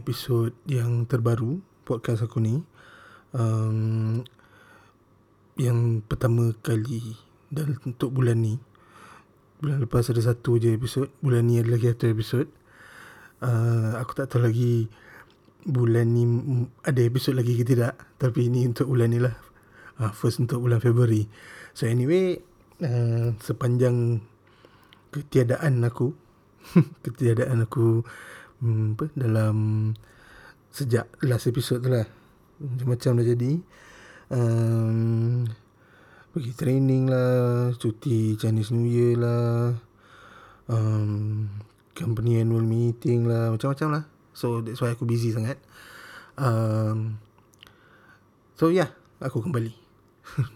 episod yang terbaru podcast aku ni, yang pertama kali dan untuk bulan ni. Bulan lepas ada satu je episod, bulan ni ada lagi satu episod. Aku tak tahu lagi bulan ni ada episod lagi ke tidak, tapi ini untuk bulan ni lah, first untuk bulan Februari. So anyway, sepanjang ketiadaan aku dalam sejak last episode tu lah, macam dah jadi pergi training lah, cuti Chinese New Year lah, company annual meeting lah, macam-macam lah. So that's why aku busy sangat. So yeah, aku kembali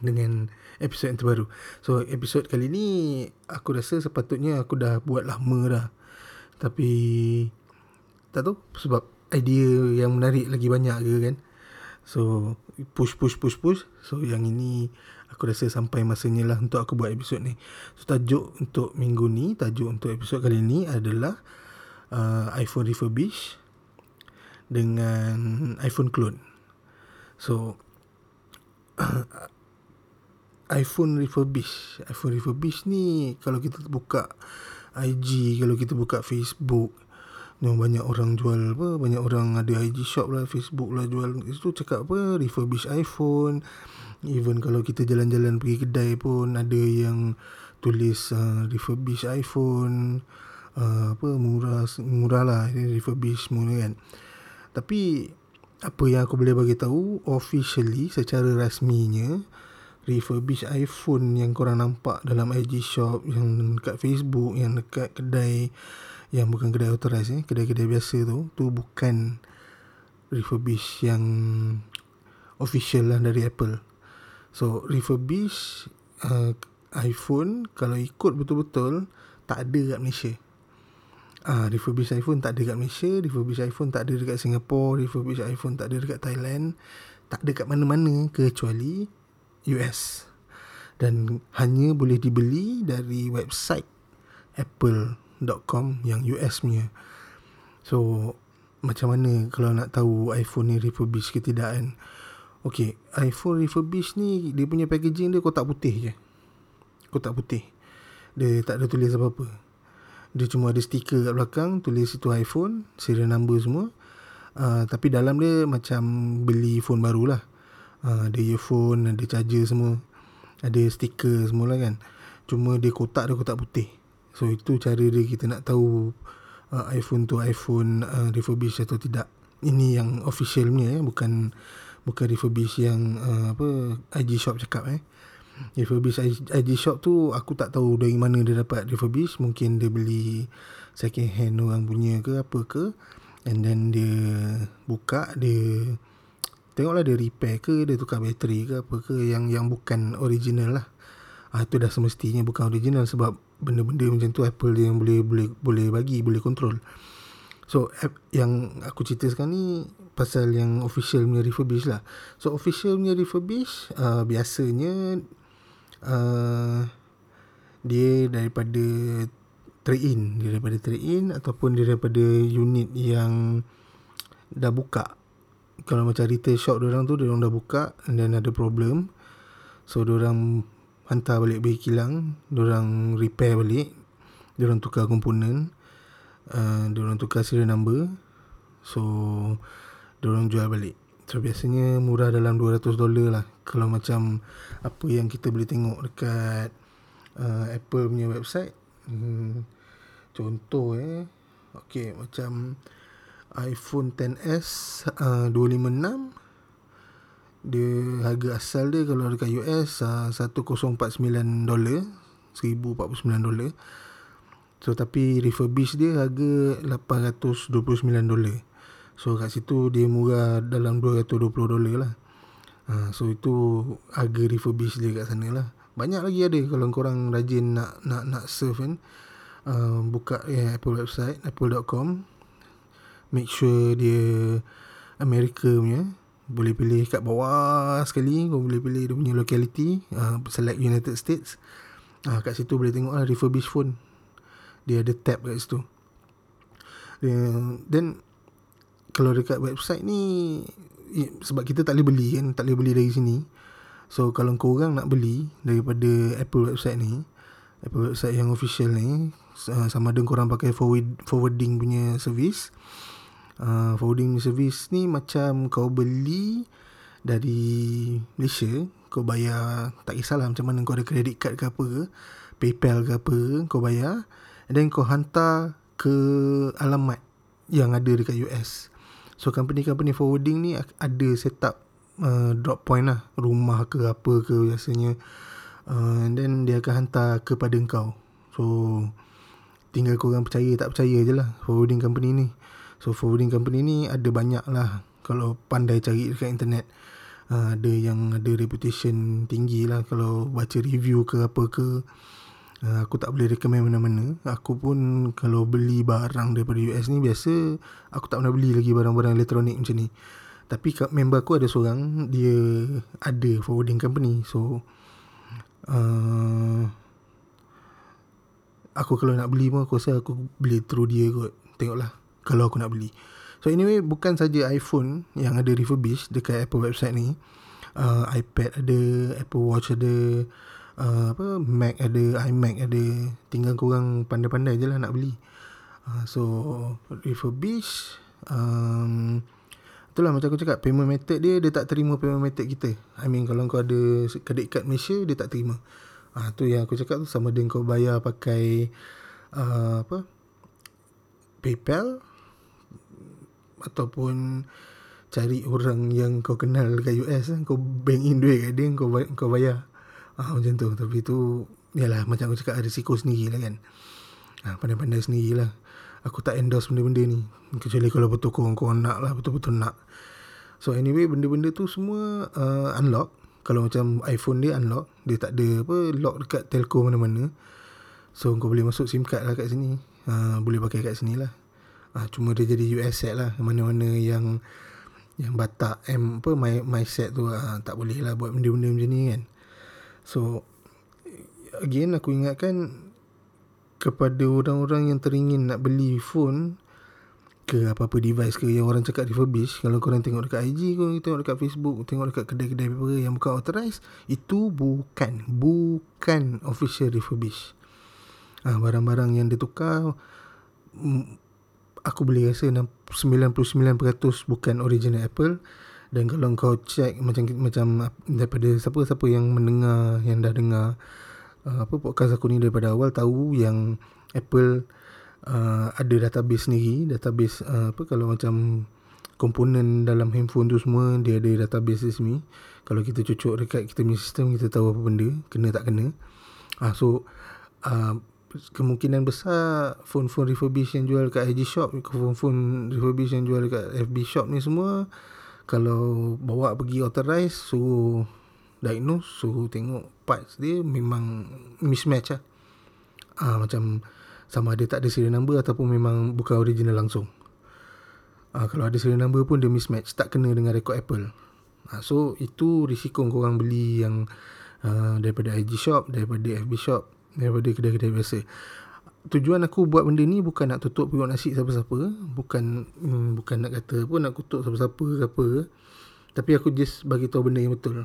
dengan episod yang terbaru. So episod kali ni aku rasa sepatutnya aku dah buat lama dah, tapi tak tahu sebab idea yang menarik lagi banyak ke kan. So push. So yang ini aku rasa sampai masanya lah untuk aku buat episod ni. So tajuk untuk episod kali ni adalah iPhone refurbish dengan iPhone clone. So iPhone refurbish ni, kalau kita buka IG, kalau kita buka Facebook, banyak orang jual apa, banyak orang ada IG shop lah, Facebook lah jual. Itu cakap apa, refurbish iPhone. Even kalau kita jalan-jalan pergi kedai pun ada yang tulis refurbish iPhone, murah lah refurbish semua kan. Tapi apa yang aku boleh bagi tahu, officially secara rasminya, refurbish iPhone yang korang nampak dalam IG shop, yang dekat Facebook, yang dekat kedai, yang bukan kedai authorized, kedai-kedai biasa tu bukan refurbish yang official lah dari Apple. So refurbish iPhone kalau ikut betul-betul tak ada kat Malaysia. Refurbish iPhone tak ada kat Malaysia, refurbish iPhone tak ada dekat Singapura, refurbish iPhone tak ada dekat Thailand, tak ada kat mana-mana kecuali US, dan hanya boleh dibeli dari website Apple.com yang US punya. So macam mana kalau nak tahu iPhone ni refurbish ke tidak kan? Okay, iPhone refurbish ni dia punya packaging dia kotak putih, dia tak ada tulis apa-apa. Dia cuma ada stiker kat belakang tulis itu iPhone, serial number semua, tapi dalam dia macam beli phone baru lah. Ada earphone, ada charger semua, ada stiker semua lah kan. Cuma dia kotak putih. So itu cara dia kita nak tahu iPhone tu iPhone refurbish atau tidak. Ini yang official punya, bukan refurbish yang IG shop cakap. Refurbish IG shop tu aku tak tahu dari mana dia dapat refurbish. Mungkin dia beli second hand orang punya ke apa ke, and then dia buka, dia tengoklah dia repair ke, dia tukar bateri ke apa ke, yang bukan original lah. Itu dah semestinya bukan original, sebab benda-benda macam tu Apple dia yang boleh bagi, boleh kontrol. So app yang aku cerita sekarang ni pasal yang official punya refurbish lah. So official punya refurbish biasanya dia daripada trade-in ataupun daripada unit yang dah buka. Kalau macam retail shop diorang tu, diorang dah buka and then ada problem, so diorang hantar balik pergi kilang, diorang repair balik, diorang tukar komponen, diorang tukar serial number, so diorang jual balik. So biasanya murah dalam $200 lah, kalau macam apa yang kita boleh tengok dekat Apple punya website. Contoh okay, macam iPhone XS 256, dia harga asal dia kalau dekat US $1,049, $1,049. So tapi refurbish dia harga $829. So kat situ dia murah dalam $220 lah. So itu harga refurbish dia kat sana lah. Banyak lagi ada kalau korang rajin nak surf kan. Buka Apple website, apple.com. Make sure dia Amerika punya. Boleh pilih kat bawah sekali, kau boleh pilih dia punya locality, select United States. Kat situ boleh tengok lah refurbish phone. Dia ada tab kat situ. Then kalau dekat website ni, sebab kita tak boleh beli kan, tak boleh beli dari sini. So kalau korang nak beli daripada Apple website ni, Apple website yang official ni, sama ada korang pakai forwarding punya service. Forwarding service ni macam kau beli dari Malaysia, kau bayar, tak kisahlah macam mana, kau ada credit card ke apa ke, PayPal ke apa, kau bayar and then kau hantar ke alamat yang ada dekat US. So company-company forwarding ni ada set up drop point lah, rumah ke apa ke biasanya, and then dia akan hantar kepada kau. So tinggal korang percaya tak percaya je lah forwarding company ni. So forwarding company ni ada banyak lah, kalau pandai cari dekat internet. Ada yang ada reputation tinggi lah, kalau baca review ke apa ke. Aku tak boleh recommend mana-mana. Aku pun kalau beli barang daripada US ni, biasa aku tak pernah beli lagi barang-barang elektronik macam ni. Tapi member aku ada seorang, dia ada forwarding company. So aku kalau nak beli pun, aku rasa aku beli through dia kot. Tengoklah kalau aku nak beli. So anyway, bukan saja iPhone yang ada refurbish dekat Apple website ni. iPad ada, Apple Watch ada, Mac ada, iMac ada. Tinggal korang pandai-pandai je lah nak beli. So refurbish, itulah macam aku cakap, payment method dia, dia tak terima payment method kita. I mean kalau kau ada credit card Malaysia, dia tak terima. Tu yang aku cakap tu, sama ada kau bayar pakai PayPal ataupun cari orang yang kau kenal dekat US, kau bank in duit kat dia, kau bayar. Macam tu. Tapi tu yalah, macam aku cakap, risiko sendirilah kan. Pandai-pandai sendirilah. Aku tak endorse benda-benda ni, kecuali kalau betul korang nak lah, betul-betul nak. So anyway, benda-benda tu semua unlock. Kalau macam iPhone dia unlock, dia tak ada lock dekat telco mana-mana. So kau boleh masuk SIM card lah kat sini. Boleh pakai kat sini lah. Cuma dia jadi US set lah. Mana-mana yang Batak my set tu, tak boleh lah buat benda-benda macam ni kan. So again, aku ingatkan kepada orang-orang yang teringin nak beli phone ke apa-apa device ke yang orang cakap refurbish, kalau korang tengok dekat IG, korang tengok dekat Facebook, tengok dekat kedai-kedai yang bukan authorized, itu bukan official refurbish. Barang-barang yang dia tukar, aku boleh rasa 99% bukan original Apple. Dan kalau kau check macam daripada siapa-siapa yang mendengar, yang dah dengar podcast aku ni daripada awal, tahu yang Apple ada database sendiri, database kalau macam komponen dalam handphone tu semua, dia ada database di sini. Kalau kita cucuk dekat kita punya sistem, kita tahu apa benda kena tak kena. Kemungkinan besar phone-phone refurbish yang jual kat IG shop, phone-phone refurbish yang jual kat FB shop ni semua, kalau bawa pergi authorized, suruh diagnose, suruh tengok parts dia, memang mismatch lah. Macam sama ada tak ada serial number ataupun memang bukan original langsung. Kalau ada serial number pun dia mismatch, tak kena dengan rekod Apple. So itu risiko korang beli yang daripada IG shop, daripada FB shop, daripada kedai-kedai biasa. Tujuan aku buat benda ni bukan nak tutup perut nasi siapa-siapa, bukan nak kata pun nak kutuk siapa-siapa ke apa, tapi aku just bagi tahu benda yang betul.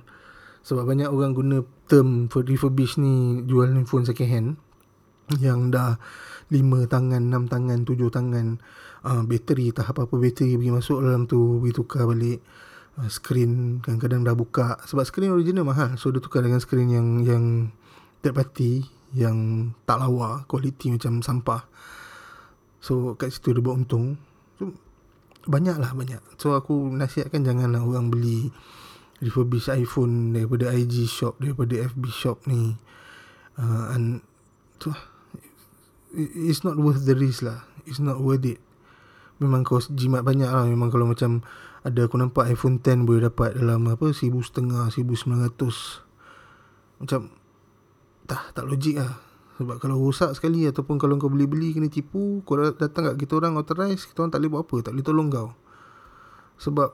Sebab banyak orang guna term for refurbish ni jual handphone second hand yang dah 5 tangan, 6 tangan, 7 tangan, bateri, tahap apa bateri pergi masuk dalam tu, pergi tukar balik. Skrin kadang-kadang dah buka, sebab skrin original mahal, so dia tukar dengan skrin yang third party yang tak lawa, kualiti macam sampah. So kat situ dia buat untung. So banyak. So aku nasihatkan janganlah orang beli refurbish iPhone daripada IG shop, daripada FB shop ni. So it's not worth the risk lah, it's not worth it. Memang kau jimat banyak lah. Memang kalau macam ada, aku nampak iPhone 10 boleh dapat dalam 1,500, 1,900. Macam tak logik lah. Sebab kalau rosak sekali ataupun kalau kau beli-beli kena tipu, kau datang kat kita orang authorized, kita orang tak boleh buat apa, tak boleh tolong kau. Sebab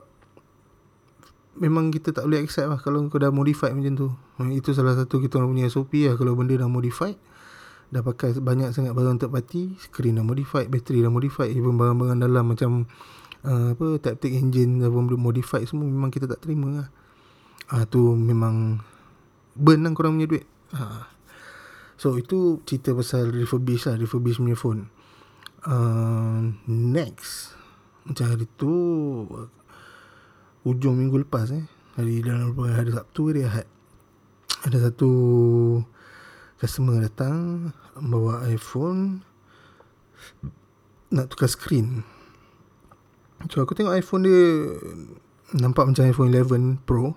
memang kita tak boleh accept lah kalau kau dah modified macam tu. Itu salah satu kita orang punya SOP lah. Kalau benda dah modified, dah pakai banyak sangat barang third party, skrin dah modified, bateri dah modified, even barang-barang dalam macam Taptic engine ataupun modified semua, memang kita tak terima lah. Tu memang burn lah korang punya duit. So itu cerita pasal refurbish lah, refurbish punya phone. Next, macam hari tu hujung minggu lepas hari dalam hari Sabtu, hari Ahad, ada satu customer datang bawa iPhone nak tukar screen. So aku tengok iPhone dia nampak macam iPhone 11 Pro,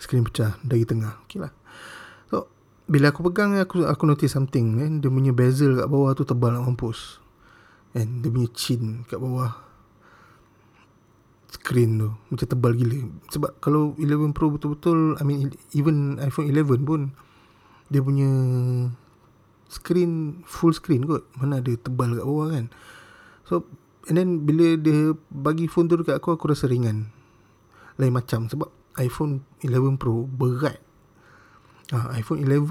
screen pecah dari tengah. Okeylah. So bila aku pegang, aku notice something kan. Dia punya bezel kat bawah tu tebal nak mampus. And dia punya chin kat bawah screen tu macam tebal gila. Sebab kalau 11 Pro betul-betul, I mean even iPhone 11 pun dia punya screen full screen kot, mana ada tebal kat bawah kan. So and then bila dia bagi phone tu dekat aku rasa ringan, lain macam. Sebab iPhone 11 Pro berat, iPhone 11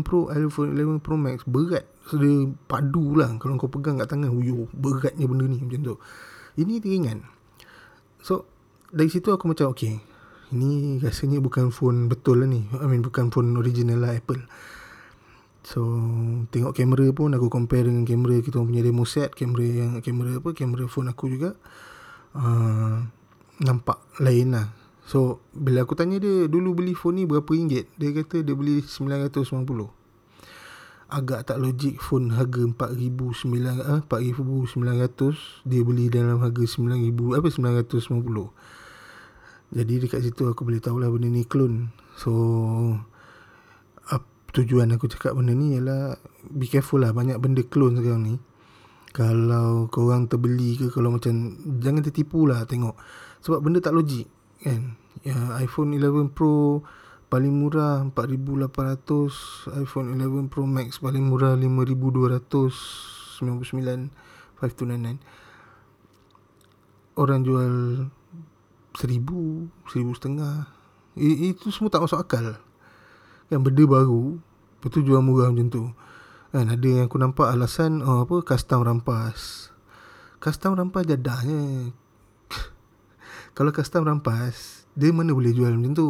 Pro, iPhone 11 Pro Max berat. So dia padu lah, kalau kau pegang kat tangan, uyuh beratnya benda ni macam tu. Ini ringan. So dari situ aku macam okay, ini rasanya bukan phone betul lah ni, I mean bukan phone original lah Apple. So tengok kamera pun aku compare dengan kamera kita punya demo set, kamera phone aku juga, nampak lain lah. So bila aku tanya dia dulu beli phone ni berapa ringgit, dia kata dia beli $990. Agak tak logik, phone harga $4,900 dia beli dalam harga $990. Jadi dekat situ aku boleh tahulah benda ni clone. So tujuan aku cakap benda ni ialah be careful lah, banyak benda clone sekarang ni. Kalau korang terbeli ke, kalau macam jangan tertipu lah tengok, sebab benda tak logik kan. iPhone 11 Pro paling murah $4,800, iPhone 11 Pro Max paling murah $5,299, 5299. Orang jual 1,000, 1,500. Itu semua tak masuk akal kan, benda baru betul jual murah macam tu kan. Ada yang aku nampak alasan custom rampas jadahnya. Kalau custom rampas, dia mana boleh jual macam tu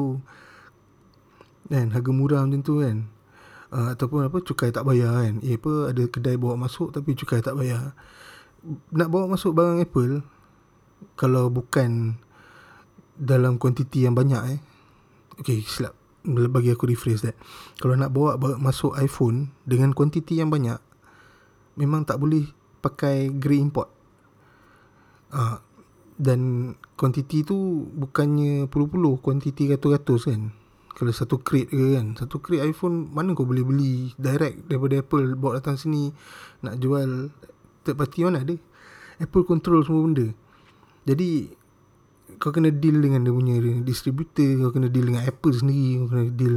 kan, harga murah macam tu kan. Ataupun cukai tak bayar kan. Ada kedai bawa masuk tapi cukai tak bayar. Nak bawa masuk barang Apple kalau bukan dalam kuantiti yang banyak okay, silap, bagi aku rephrase that. Kalau nak bawa masuk iPhone dengan kuantiti yang banyak, memang tak boleh pakai grey import. Dan kuantiti tu bukannya puluh-puluh, kuantiti ratus-ratus kan. Kalau satu crate ke kan, satu crate iPhone mana kau boleh beli direct daripada Apple, bawa datang sini nak jual third party mana ada. Apple control semua benda. Jadi kau kena deal dengan dia punya distributor, kau kena deal dengan Apple sendiri, kau kena deal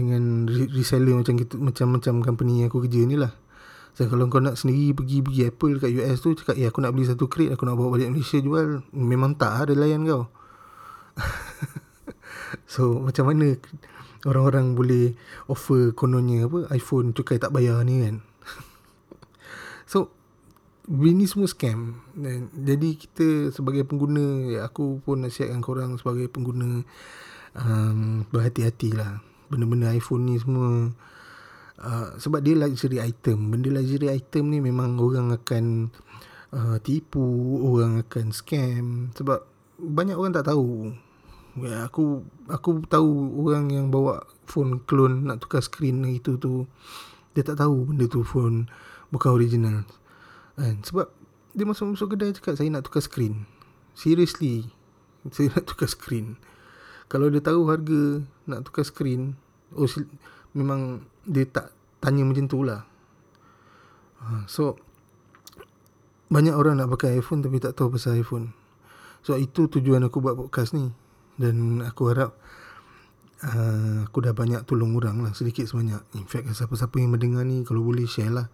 dengan reseller macam company yang aku kerja ni lah. So kalau kau nak sendiri pergi Apple kat US tu, cakap aku nak beli satu crate, aku nak bawa balik Malaysia jual, memang tak ada layan kau. So macam mana orang-orang boleh offer kononnya iPhone cukai tak bayar ni kan. So ini semua scam. Jadi kita sebagai pengguna, aku pun nasihatkan korang sebagai pengguna, berhati-hatilah benda-benda iPhone ni semua. Sebab dia luxury item. Benda luxury item ni memang orang akan tipu, orang akan scam. Sebab banyak orang tak tahu. Aku tahu orang yang bawa phone clone nak tukar screen itu tu, dia tak tahu benda tu phone bukan original. Sebab dia masuk kedai cakap saya nak tukar screen. Seriously, saya nak tukar screen. Kalau dia tahu harga nak tukar screen, memang dia tak tanya macam tu lah. So banyak orang nak pakai iPhone tapi tak tahu pasal iPhone. So itu tujuan aku buat podcast ni. Dan aku harap aku dah banyak tolong orang lah, sedikit sebanyak. In fact, siapa-siapa yang mendengar ni, kalau boleh share lah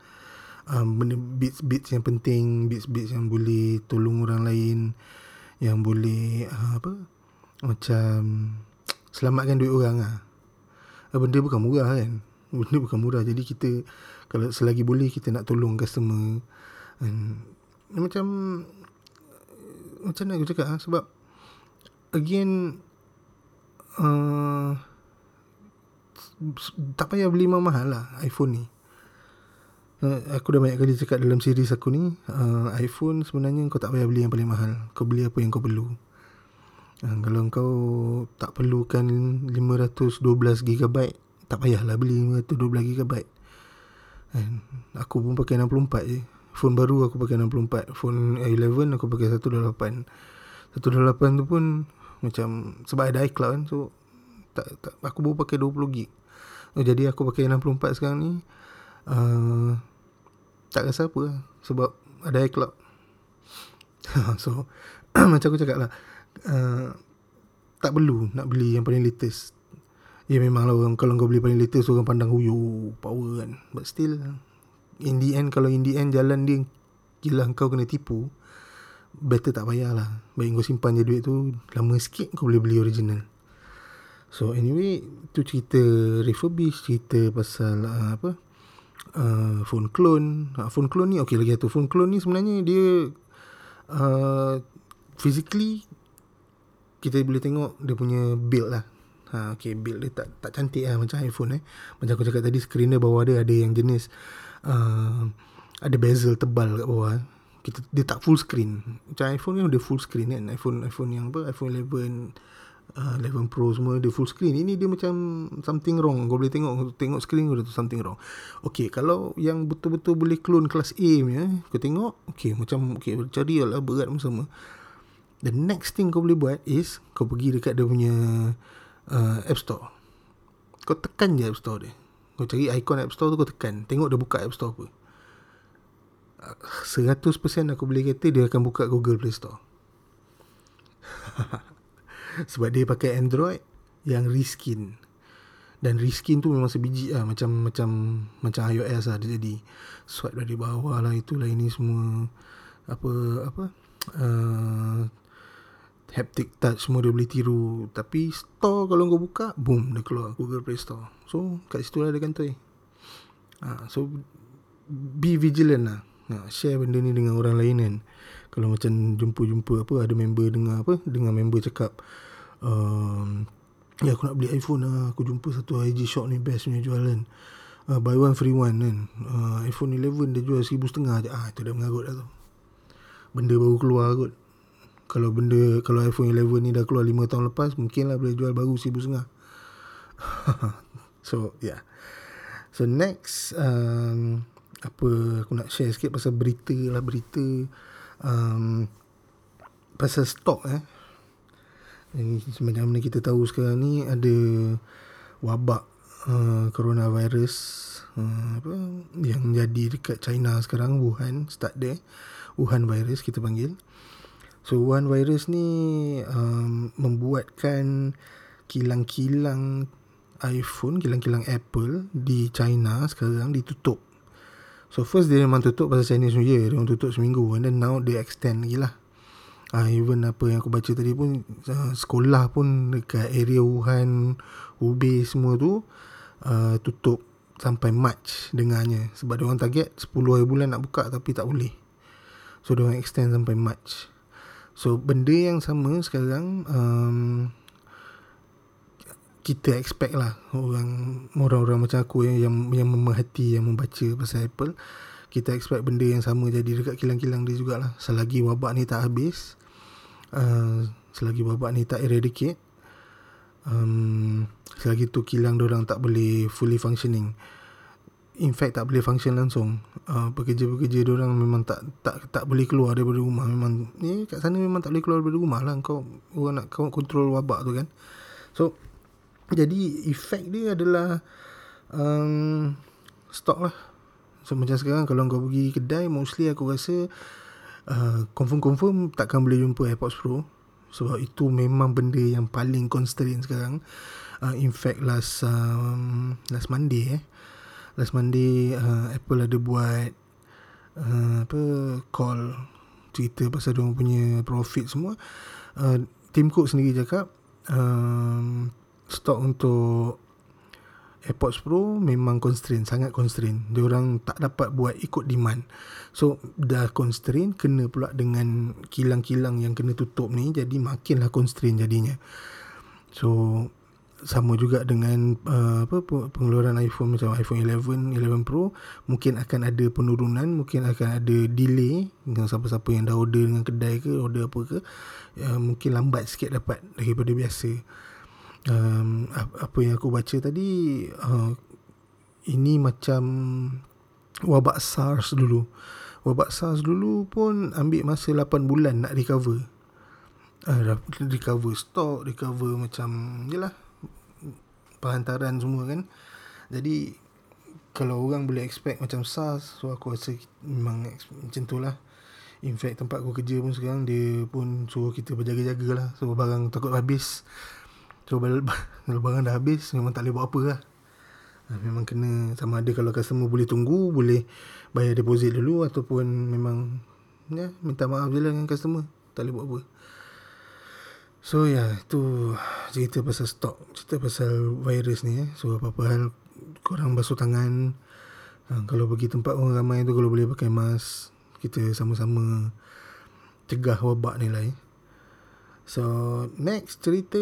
bits-bits yang penting, bits-bits yang boleh tolong orang lain, yang boleh macam selamatkan duit orang lah. Benda bukan murah kan, benda bukan murah. Jadi kita, kalau selagi boleh, kita nak tolong customer. Macam macam mana aku cakap, sebab again tak payah beli mahal lah iPhone ni. Aku dah banyak kali cakap dalam series aku ni, iPhone sebenarnya kau tak payah beli yang paling mahal. Kau beli apa yang kau perlu. Kalau kau tak perlukan 512GB, tak payahlah beli 512GB. Aku pun pakai 64 je. Phone baru aku pakai 64. Phone 11 aku pakai 128. 128 tu pun macam, sebab ada iCloud kan, so tak, aku baru pakai 20GB. Jadi aku pakai 64 sekarang ni. Tak rasa apa lah, sebab ada iCloud. So macam aku cakap lah, tak perlu nak beli yang paling latest. Ya memang lah orang, kalau kau beli paling latest orang pandang huyo power kan, but still in the end, kalau in the end jalan dia gila kau kena tipu, better tak payah lah. Baik kau simpan je duit tu, lama sikit kau boleh beli original. So anyway, tu cerita refurbish, cerita pasal apa, phone clone. Phone clone ni okey lagi satu. Phone clone ni sebenarnya dia physically kita boleh tengok dia punya build lah. Okey, build dia tak cantik lah macam iPhone. Macam aku cakap tadi, skrin dia bawah dia ada yang jenis ada bezel tebal kat bawah. Dia tak full screen. Macam iPhone ni dia full screen kan. iPhone yang apa, iPhone 11 Pro semua dia full screen. Ini dia macam something wrong. Kau boleh tengok screen kau tu something wrong. Okey, kalau yang betul-betul boleh clone kelas A punya, kau tengok okey macam okey, carilah berat sama. The next thing kau boleh buat is kau pergi dekat dia punya App Store. Kau tekan je App Store dia. Kau cari icon App Store tu, kau tekan, tengok dia buka App Store apa. 100% aku boleh kata dia akan buka Google Play Store. Sebab dia pakai Android yang reskin. Dan reskin tu memang sebiji lah, macam iOS lah dia jadi. Swipe dari bawah lah, itulah ini semua, apa haptic touch semua dia boleh tiru. Tapi store kalau kau buka, boom, dia keluar Google Play Store. So kat situ lah dia kantoi. So be vigilant lah. Share benda ni dengan orang lain kan. Kalau macam jumpa-jumpa apa, ada member dengar member cakap ya aku nak beli iPhone lah, aku jumpa satu IG shop ni best punya jualan, buy one free one kan, iPhone 11 dia jual 1,500 je. Itu dah mengarut lah tu. Benda baru keluar kot. Kalau iPhone 11 ni dah keluar 5 tahun lepas, mungkin lah boleh jual baru 1,500. So yeah. So next, apa aku nak share sikit pasal berita pasal stok. Macam mana kita tahu sekarang ni ada wabak coronavirus yang jadi dekat China sekarang, Wuhan. Start there, Wuhan virus kita panggil. So Wuhan virus ni membuatkan kilang-kilang iPhone, kilang-kilang Apple di China sekarang ditutup. So first dia memang tutup pasal Chinese New Year, dia memang tutup seminggu. And then now they extend lagi lah. Even apa yang aku baca tadi pun, sekolah pun dekat area Wuhan, Hubei semua tu tutup sampai March dengarnya. Sebab dia orang target 10 hari bulan nak buka tapi tak boleh. So dia orang extend sampai March. So benda yang sama sekarang kita expect lah, orang-orang macam aku yang memerhati, yang membaca pasal Apple, kita expect benda yang sama jadi dekat kilang-kilang dia jugalah. Selagi wabak ni tak habis, selagi wabak ni tak eradicate, selagi tu kilang diorang tak boleh fully functioning. In fact tak boleh function langsung. Pekerja-pekerja diorang memang tak boleh keluar daripada rumah. Memang ni kat sana memang tak boleh keluar daripada rumah lah. Kau nak kontrol wabak tu kan. So jadi efek dia adalah stok lah. So macam sekarang kalau kau pergi kedai, mostly aku rasa confirm takkan boleh jumpa AirPods Pro. Sebab itu memang benda yang paling constraint sekarang. In fact last Monday Apple ada buat call, cerita pasal diorang punya profit semua. Tim Cook sendiri cakap stok untuk AirPods Pro memang constraint, sangat constraint. Diorang tak dapat buat ikut demand. So dah constraint, kena pula dengan kilang-kilang yang kena tutup ni, jadi makinlah constraint jadinya. So sama juga dengan pengeluaran iPhone, macam iPhone 11, 11 Pro mungkin akan ada penurunan, mungkin akan ada delay dengan siapa-siapa yang dah order dengan kedai ke, order apa ke, mungkin lambat sikit dapat daripada biasa. Apa yang aku baca tadi, ini macam wabak SARS dulu. Wabak SARS dulu pun ambil masa 8 bulan nak recover. Recover stok, recover macam jelah hantaran semua kan. Jadi kalau orang boleh expect macam SARS, so aku rasa memang macam tu lah. In fact tempat aku kerja pun sekarang dia pun suruh kita berjaga-jaga lah, so barang takut habis. So kalau barang dah habis memang tak boleh buat apa lah. Memang kena, sama ada kalau customer boleh tunggu, boleh bayar deposit dulu, ataupun memang ya, minta maaf je lah dengan customer, tak boleh buat apa. So ya, itu cerita pasal stok, cerita pasal virus ni. So apa-apa hal, korang basuh tangan. Kalau pergi tempat orang ramai tu, kalau boleh pakai mask. Kita sama-sama cegah wabak ni lah. So next cerita,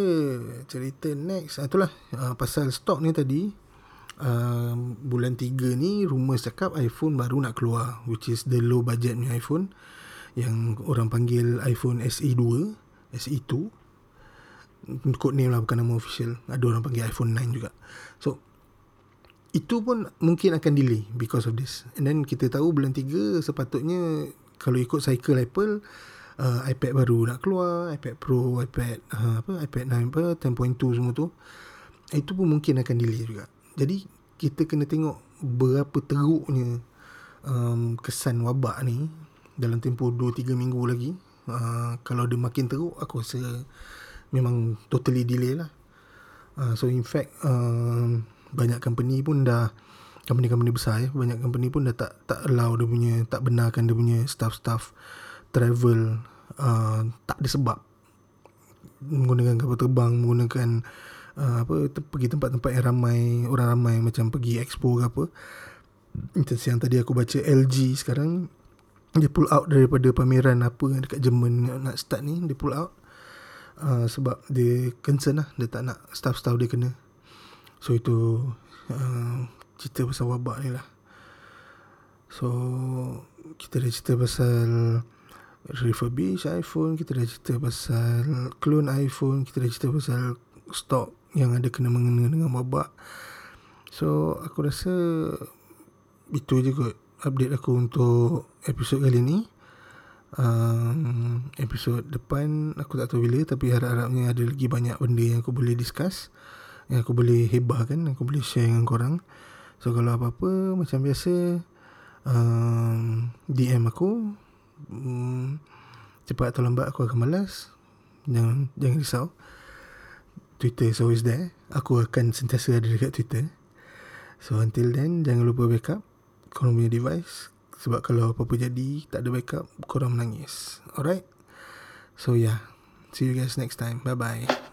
next itulah pasal stok ni tadi. Bulan 3 ni rumours cakap iPhone baru nak keluar, which is the low budget ni iPhone, yang orang panggil iPhone SE2, SE2 code name lah, bukan nama official. Ada orang panggil iPhone 9 juga. So itu pun mungkin akan delay because of this. And then kita tahu bulan 3 sepatutnya, kalau ikut cycle Apple, iPad baru nak keluar, iPad Pro, iPad 9 apa, 10.2 semua tu. Itu pun mungkin akan delay juga. Jadi kita kena tengok berapa teruknya kesan wabak ni dalam tempoh 2-3 minggu lagi. Kalau dia makin teruk, aku rasa memang totally delay lah. So in fact banyak company pun dah, company-company besar banyak company pun dah tak allow dia punya, tak benarkan dia punya staff-staff travel tak ada sebab, menggunakan kapal terbang, menggunakan pergi tempat-tempat yang ramai, orang ramai, macam pergi expo ke apa. Macam siang tadi aku baca LG sekarang dia pull out daripada pameran apa dekat Jerman nak start ni, dia pull out. Sebab dia concern lah, dia tak nak staff-staff dia kena. So itu cerita pasal wabak ni lah. So kita dah cerita pasal refurbish iPhone, kita dah cerita pasal clone iPhone, kita dah cerita pasal stok yang ada kena mengena dengan wabak. So aku rasa itu je kot update aku untuk episod kali ni. Episod depan aku tak tahu bila, tapi harap-harapnya ada lagi banyak benda yang aku boleh discuss, yang aku boleh hebahkan, aku boleh share dengan korang. So kalau apa-apa macam biasa, DM aku, cepat atau lambat aku akan balas. Jangan risau, Twitter is always there. Aku akan sentiasa ada dekat Twitter. So until then, jangan lupa backup korang punya device, sebab kalau apa-apa jadi, tak ada backup, korang menangis. Alright? So yeah, see you guys next time. Bye-bye.